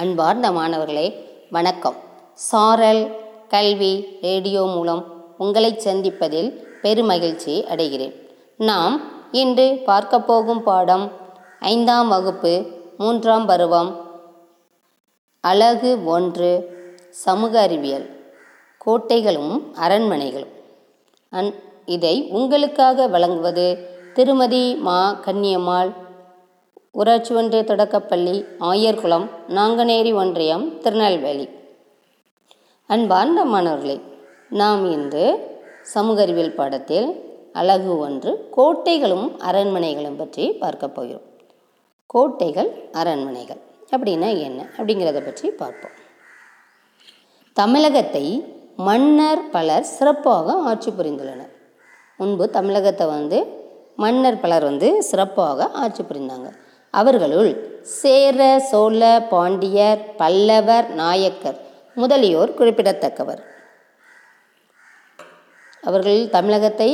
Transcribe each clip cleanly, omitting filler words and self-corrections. அன்பார்ந்த மாணவர்களே, வணக்கம். சாரல் கல்வி ரேடியோ மூலம் உங்களை சந்திப்பதில் பெருமகிழ்ச்சி அடைகிறேன். நாம் இன்று பார்க்க போகும் பாடம் 5ஆம் வகுப்பு 3ஆம் பருவம் அலகு 1 சமூக அறிவியல், கோட்டைகளும் அரண்மனைகளும். இதை உங்களுக்காக வழங்குவது திருமதி மா கன்னியம்மாள், ஊராட்சி ஒன்றிய தொடக்கப்பள்ளி, ஆயர்குளம், நாங்குநேரி ஒன்றியம், திருநெல்வேலி. அன்பார்ந்த மாணவர்களே, நாம் இன்று சமூக அறிவியல் பாடத்தில் அலகு 1 கோட்டைகளும் அரண்மனைகளும் பற்றி பார்க்க போகிறோம். கோட்டைகள் அரண்மனைகள் அப்படின்னா என்ன அப்படிங்கிறத பற்றி பார்ப்போம். தமிழகத்தை மன்னர் பலர் சிறப்பாக ஆட்சி புரிந்துள்ளனர். முன்பு தமிழகத்தை மன்னர் பலர் சிறப்பாக ஆட்சி புரிந்தாங்க. அவர்களுள் சேர, சோழ, பாண்டியர், பல்லவர், நாயக்கர் முதலியோர் குறிப்பிடத்தக்கவர். அவர்கள் தமிழகத்தை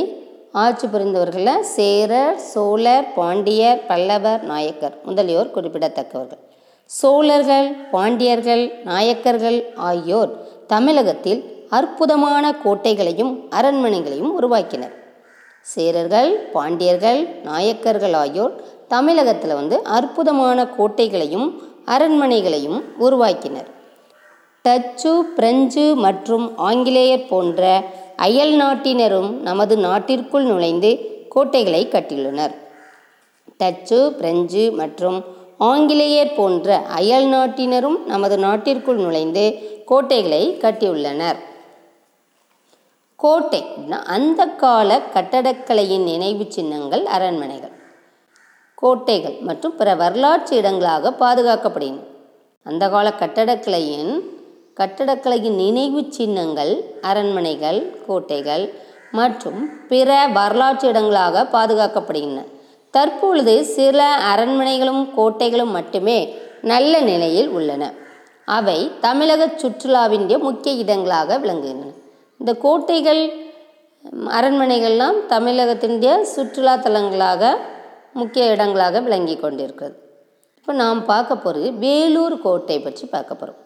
ஆட்சி புரிந்தவர்களில் சேரர், சோழர், பாண்டியர், பல்லவர், நாயக்கர் முதலியோர் குறிப்பிடத்தக்கவர்கள். சோழர்கள், பாண்டியர்கள், நாயக்கர்கள் ஆகியோர் தமிழகத்தில் அற்புதமான கோட்டைகளையும் அரண்மனைகளையும் உருவாக்கினர். சேரர்கள், பாண்டியர்கள், நாயக்கர்கள் ஆகியோர் தமிழகத்தில் அற்புதமான கோட்டைகளையும் அரண்மனைகளையும் உருவாக்கினர். டச்சு, பிரெஞ்சு மற்றும் ஆங்கிலேயர் போன்ற அயல் நாட்டினரும் நமது நாட்டிற்குள் நுழைந்து கோட்டைகளை கட்டியுள்ளனர். டச்சு, பிரெஞ்சு மற்றும் ஆங்கிலேயர் போன்ற அயல் நாட்டினரும் நமது நாட்டிற்குள் நுழைந்து கோட்டைகளை கட்டியுள்ளனர். கோட்டை அந்த கால கட்டடக்கலையின் நினைவு சின்னங்கள் அரண்மனைகள், கோட்டைகள் மற்றும் பிற வரலாற்று இடங்களாக பாதுகாக்கப்படுகின்றன. அந்த கால கட்டடக்கலையின் நினைவு சின்னங்கள் அரண்மனைகள், கோட்டைகள் மற்றும் பிற வரலாற்று இடங்களாக பாதுகாக்கப்படுகின்றன. தற்பொழுது சில அரண்மனைகளும் கோட்டைகளும் மட்டுமே நல்ல நிலையில் உள்ளன. அவை தமிழக சுற்றுலாவின் முக்கிய இடங்களாக விளங்குகின்றன. இந்த கோட்டைகள், அரண்மனைகள்லாம் தமிழகத்தினுடைய சுற்றுலா தலங்களாக முக்கிய இடங்களாக விளங்கி கொண்டிருக்கிறது. இப்போ நாம் பார்க்க போகிறது வேலூர் கோட்டை பற்றி பார்க்க போகிறோம்.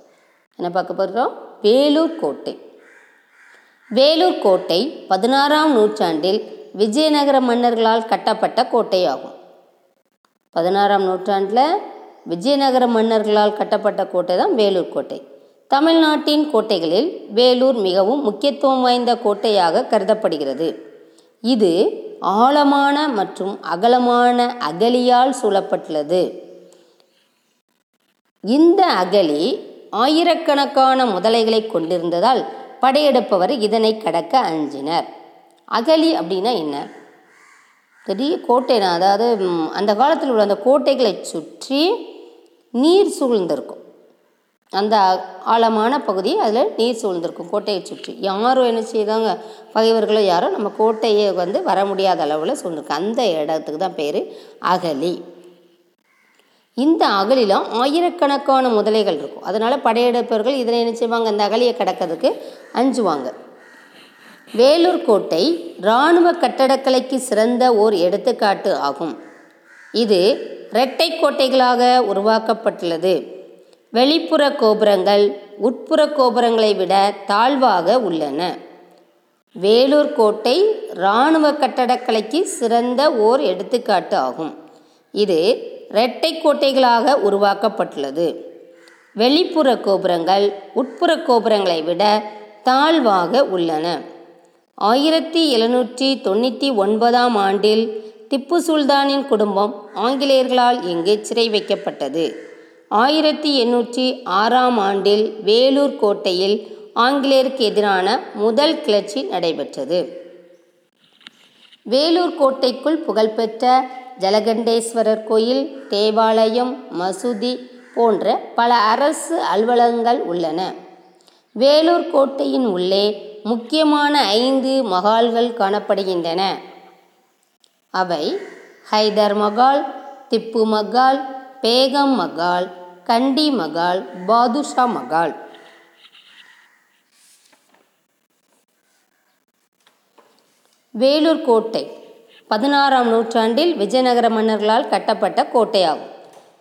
என்ன பார்க்க போகிறோம்? வேலூர் கோட்டை. வேலூர் கோட்டை 16ஆம் நூற்றாண்டில் விஜயநகர மன்னர்களால் கட்டப்பட்ட கோட்டையாகும். 16ஆம் நூற்றாண்டில் விஜயநகர மன்னர்களால் கட்டப்பட்ட கோட்டை தான் வேலூர் கோட்டை. தமிழ்நாட்டின் கோட்டைகளில் வேலூர் மிகவும் முக்கியத்துவம் வாய்ந்த கோட்டையாக கருதப்படுகிறது. இது ஆழமான மற்றும் அகலமான அகலியால் சூழப்பட்டுள்ளது. இந்த அகலி ஆயிரக்கணக்கான முதலைகளை கொண்டிருந்ததால் படையெடுப்பவர் இதனை கடக்க அஞ்சினர். அகலி அப்படின்னா என்ன? பெரிய கோட்டைனா அதாவது அந்த காலத்தில் உள்ள அந்த கோட்டைகளை சுற்றி நீர் சூழ்ந்திருக்கும். அந்த ஆழமான பகுதி அதில் நீர் சூழ்ந்திருக்கும். கோட்டையை சுற்றி யாரும் என்ன செய்தாங்க, பகைவர்களோ யாரோ நம்ம கோட்டையை வர முடியாத அளவில் சூழ்ந்திருக்கு. அந்த இடத்துக்கு தான் பேர் அகலி. இந்த அகலியில் ஆயிரக்கணக்கான முதலைகள் இருக்கும். அதனால் படையெடுப்பவர்கள் இதனை என்ன செய்வாங்க, அந்த அகலியை கடக்கிறதுக்கு அஞ்சுவாங்க. வேலூர் கோட்டை இராணுவ கட்டடக்கலைக்கு சிறந்த ஓர் எடுத்துக்காட்டு ஆகும். இது இரட்டை கோட்டைகளாக உருவாக்கப்பட்டுள்ளது. வெளிப்புற கோபுரங்கள் உட்புற கோபுரங்களை விட தாழ்வாக உள்ளன. வேலூர் கோட்டை இராணுவ கட்டடக்கலைக்கு சிறந்த ஓர் எடுத்துக்காட்டு ஆகும். இது இரட்டை கோட்டைகளாக உருவாக்கப்பட்டுள்ளது. வெளிப்புற கோபுரங்கள் உட்புற கோபுரங்களை விட தாழ்வாக உள்ளன. 1799ஆம் ஆண்டில் திப்பு சுல்தானின் குடும்பம் ஆங்கிலேயர்களால் இங்கு சிறை வைக்கப்பட்டது. 1806ஆம் ஆண்டில் வேலூர் கோட்டையில் ஆங்கிலேயருக்கு எதிரான முதல் கிளர்ச்சி நடைபெற்றது. வேலூர் கோட்டைக்குள் புகழ்பெற்ற ஜலகண்டேஸ்வரர் கோயில், தேவாலயம், மசூதி போன்ற பல அரசு அலுவலகங்கள் உள்ளன. வேலூர் கோட்டையின் உள்ளே முக்கியமான 5 மகால்கள் காணப்படுகின்றன. அவை ஹைதர் மகால், திப்பு மகால், பேகம் மகால், கண்டி மகால், பாதுஷா மகால். வேலூர் கோட்டை 16ஆம் நூற்றாண்டில் விஜயநகர மன்னர்களால் கட்டப்பட்ட கோட்டையாகும்.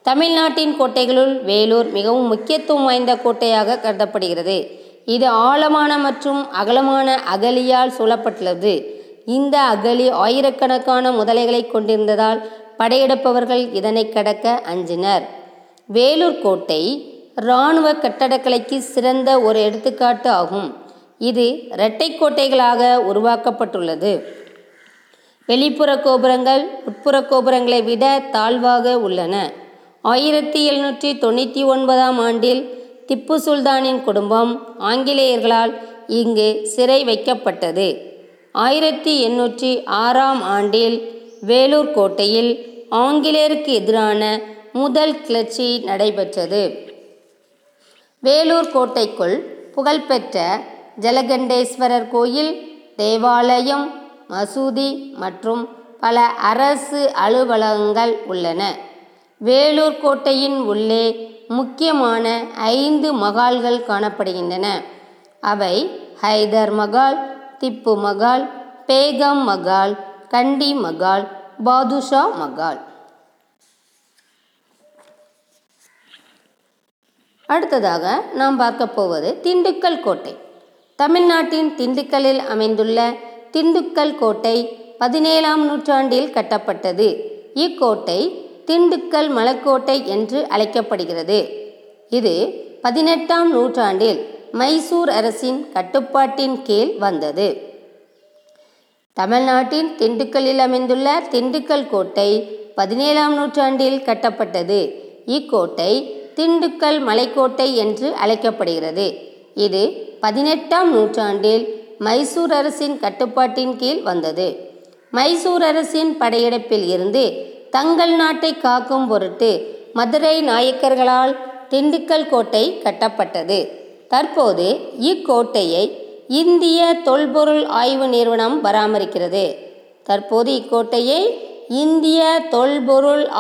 தமிழ்நாட்டின் கோட்டைகளுள் வேலூர் மிகவும் முக்கியத்துவம் வாய்ந்த கோட்டையாக கருதப்படுகிறது. இது ஆழமான மற்றும் அகலமான அகலியால் சூழப்பட்டுள்ளது. இந்த அகலி ஆயிரக்கணக்கான முதலைகளை கொண்டிருந்ததால் படையெடுப்பவர்கள் இதனை கடக்க அஞ்சினர். வேலூர் கோட்டை இராணுவ கட்டடக்கலைக்கு சிறந்த ஒரு எடுத்துக்காட்டு ஆகும். இது இரட்டை கோட்டைகளாக உருவாக்கப்பட்டுள்ளது. வெளிப்புற கோபுரங்கள் உட்புற கோபுரங்களை விட தாழ்வாக உள்ளன. 1799ஆம் ஆண்டில் திப்பு சுல்தானின் குடும்பம் ஆங்கிலேயர்களால் இங்கு சிறை வைக்கப்பட்டது. 1806ஆம் ஆண்டில் வேலூர் கோட்டையில் ஆங்கிலேயருக்கு எதிரான முதல் கிளர்ச்சி நடைபெற்றது. வேலூர் கோட்டைக்குள் புகழ்பெற்ற ஜலகண்டேஸ்வரர் கோயில், தேவாலயம், மசூதி மற்றும் பல அரசு அலுவலகங்கள் உள்ளன. வேலூர் கோட்டையின் உள்ளே முக்கியமான 5 மகால்கள் காணப்படுகின்றன. அவை ஹைதர் மகால், திப்பு மகால், பேகம் மகால், கண்டி மகால், பாதுஷா மகால். அடுத்ததாக நாம் பார்க்க போவது திண்டுக்கல் கோட்டை. தமிழ்நாட்டின் திண்டுக்கல்லில் அமைந்துள்ள திண்டுக்கல் கோட்டை 17ஆம் நூற்றாண்டில் கட்டப்பட்டது. இக்கோட்டை திண்டுக்கல் மலைக்கோட்டை என்று அழைக்கப்படுகிறது. இது 18ஆம் நூற்றாண்டில் மைசூர் அரசின் கட்டுப்பாட்டின் கீழ் வந்தது. தமிழ்நாட்டின் திண்டுக்கல்லில் அமைந்துள்ள திண்டுக்கல் கோட்டை 17ஆம் நூற்றாண்டில் கட்டப்பட்டது. இக்கோட்டை திண்டுக்கல் மலைக்கோட்டை என்று அழைக்கப்படுகிறது. இது 18ஆம் நூற்றாண்டில் மைசூர் அரசின் கட்டுப்பாட்டின் கீழ் வந்தது. மைசூர் அரசின் படையெடுப்பில் இருந்து தங்கள் நாட்டை காக்கும் பொருட்டு மதுரை நாயக்கர்களால் திண்டுக்கல் கோட்டை கட்டப்பட்டது. தற்போது இக்கோட்டையை இந்திய தொல்பொருள்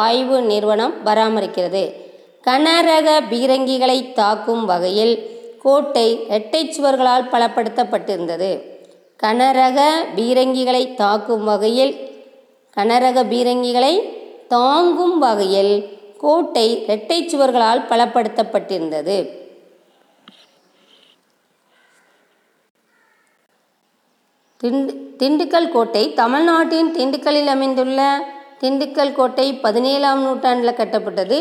ஆய்வு நிறுவனம் பராமரிக்கிறது. கனரக பீரங்கிகளை தாக்கும் வகையில் கோட்டை இரட்டை சுவர்களால் பலப்படுத்தப்பட்டிருந்தது. திண்டுக்கல் கோட்டை தமிழ்நாட்டின் திண்டுக்கல்லில் அமைந்துள்ள திண்டுக்கல் கோட்டை 17ஆம் நூற்றாண்டில் கட்டப்பட்டது.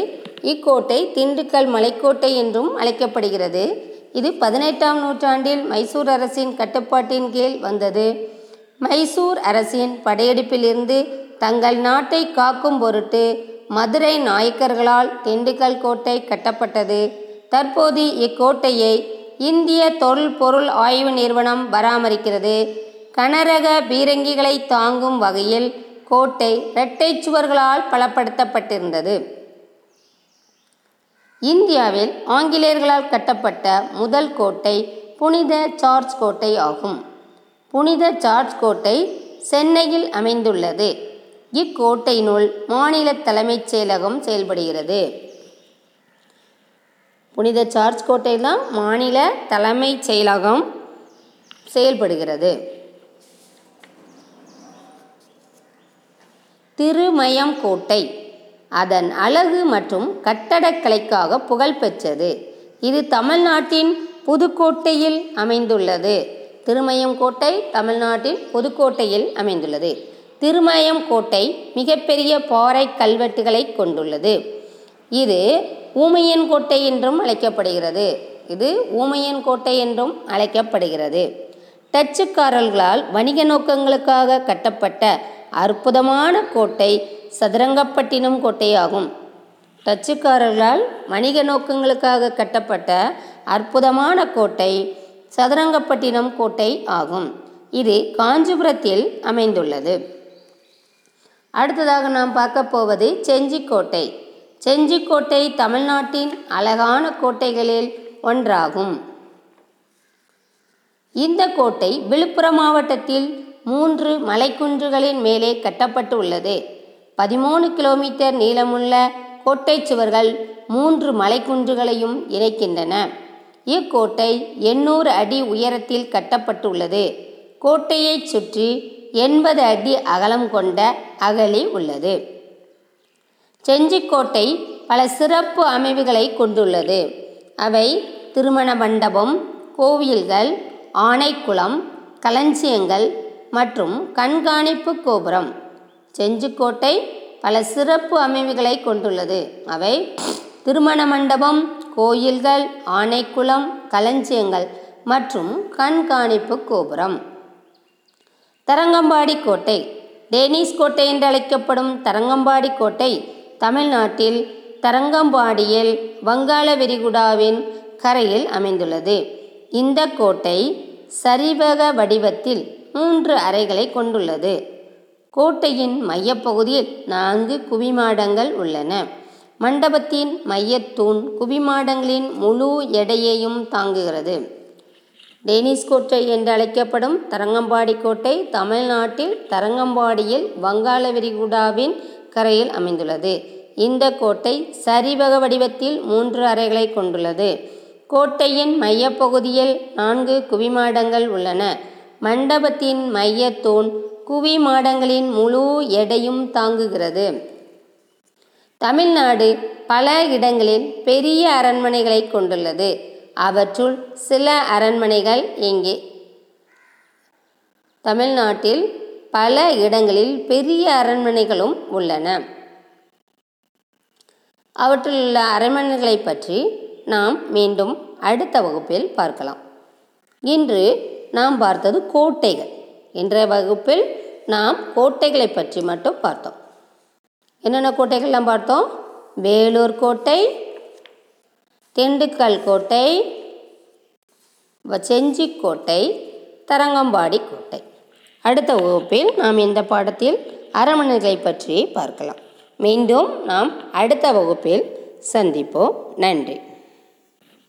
இக்கோட்டை திண்டுக்கல் மலைக்கோட்டை என்றும் அழைக்கப்படுகிறது. இது 18ஆம் நூற்றாண்டில் மைசூர் அரசின் கட்டுப்பாட்டின் கீழ் வந்தது. மைசூர் அரசின் படையெடுப்பிலிருந்து தங்கள் நாட்டை காக்கும் பொருட்டு மதுரை நாயக்கர்களால் திண்டுக்கல் கோட்டை கட்டப்பட்டது. தற்போது இக்கோட்டையை இந்திய தொல்பொருள் ஆய்வு நிறுவனம் பராமரிக்கிறது. கனரக பீரங்கிகளை தாங்கும் வகையில் கோட்டை இரட்டை சுவர்களால் பலப்படுத்தப்பட்டிருந்தது. இந்தியாவில் ஆங்கிலேயர்களால் கட்டப்பட்ட முதல் கோட்டை புனித ஜார்ஜ் கோட்டை ஆகும். புனித ஜார்ஜ் கோட்டை சென்னையில் அமைந்துள்ளது. இக்கோட்டையினுள் மாநில தலைமைச் செயலகம் செயல்படுகிறது. புனித ஜார்ஜ் கோட்டையில் தான் மாநில தலைமைச் செயலகம் செயல்படுகிறது. திருமயங்கோட்டை அதன் அழகு மற்றும் கட்டடக்கலைக்காக புகழ்பெற்றது. இது தமிழ்நாட்டின் புதுக்கோட்டையில் அமைந்துள்ளது. திருமயங்கோட்டை தமிழ்நாட்டின் புதுக்கோட்டையில் அமைந்துள்ளது. திருமயங்கோட்டை மிகப்பெரிய பாறை கல்வெட்டுகளை கொண்டுள்ளது. இது ஊமையன்கோட்டை என்றும் அழைக்கப்படுகிறது. டச்சுக்காரர்களால் வணிக நோக்கங்களுக்காக கட்டப்பட்ட அற்புதமான கோட்டை சதுரங்கப்பட்டினம் கோட்டையாகும். இது காஞ்சிபுரத்தில் அமைந்துள்ளது. அடுத்ததாக நாம் பார்க்க போவது செஞ்சிக்கோட்டை. செஞ்சிக்கோட்டை தமிழ்நாட்டின் அழகான கோட்டைகளில் ஒன்றாகும். இந்த கோட்டை விழுப்புரம் மாவட்டத்தில் 3 மலைக்குன்றுகளின் மேலே கட்டப்பட்டு உள்ளது. 13 கிலோமீட்டர் நீளமுள்ள கோட்டை சுவர்கள் 3 மலைக்குன்றுகளையும் இணைக்கின்றன. இக்கோட்டை 800 அடி உயரத்தில் கட்டப்பட்டுள்ளது. கோட்டையை சுற்றி 80 அடி அகலம் கொண்ட அகழி உள்ளது. செஞ்சிக்கோட்டை பல சிறப்பு அமைவுகளை கொண்டுள்ளது. அவை திருமண மண்டபம், கோவில்கள், ஆனைக்குளம், களஞ்சியங்கள் மற்றும் கண்காணிப்பு கோபுரம். செஞ்சிக்கோட்டை பல சிறப்பு அமைவுகளை கொண்டுள்ளது. அவை திருமண மண்டபம், கோயில்கள், ஆனைக்குளம், களஞ்சியங்கள் மற்றும் கண்காணிப்பு கோபுரம். தரங்கம்பாடி கோட்டை. டேனிஷ் கோட்டை என்று அழைக்கப்படும் தரங்கம்பாடி கோட்டை தமிழ்நாட்டில் தரங்கம்பாடியில் வங்காள விரிகுடாவின் கரையில் அமைந்துள்ளது. இந்த கோட்டை சரிவக வடிவத்தில் 3 அறைகளை கொண்டுள்ளது. கோட்டையின் மையப்பகுதியில் 4 குவிமாடங்கள் உள்ளன. மண்டபத்தின் மையத்தூண் குவிமாடங்களின் முழு எடையையும் தாங்குகிறது. டேனிஷ் கோட்டை என்று அழைக்கப்படும் தரங்கம்பாடி கோட்டை தமிழ்நாட்டில் தரங்கம்பாடியில் வங்காள விரிகுடாவின் கரையில் அமைந்துள்ளது. இந்த கோட்டை சரிவக வடிவத்தில் 3 அறைகளை கொண்டுள்ளது. கோட்டையின் மையப்பகுதியில் 4 குவிமாடங்கள் உள்ளன. மண்டபத்தின் மையத்தூண் குவிமாடங்களின் முழு எடையும் தாங்குகிறது. தமிழ்நாடு பல இடங்களில் பெரிய அரண்மனைகளை கொண்டுள்ளது. அவற்றுள் சில அரண்மனைகள் இங்கே. தமிழ்நாட்டில் பல இடங்களில் பெரிய அரண்மனைகளும் உள்ளன. அவற்றில் உள்ள அரண்மனைகளை பற்றி நாம் மீண்டும் அடுத்த வகுப்பில் பார்க்கலாம். இன்று நாம் பார்த்தது கோட்டைகள். இன்றைய வகுப்பில் நாம் கோட்டைகளை பற்றி மட்டும் பார்த்தோம். என்னென்ன கோட்டைகள் நாம் பார்த்தோம்? வேலூர் கோட்டை, திண்டுக்கல் கோட்டை, செஞ்சிக்கோட்டை, தரங்கம்பாடி கோட்டை. அடுத்த வகுப்பில் நாம் இந்த பாடத்தில் அரண்மனைகளை பற்றி பார்க்கலாம். மீண்டும் நாம் அடுத்த வகுப்பில் சந்திப்போம். நன்றி.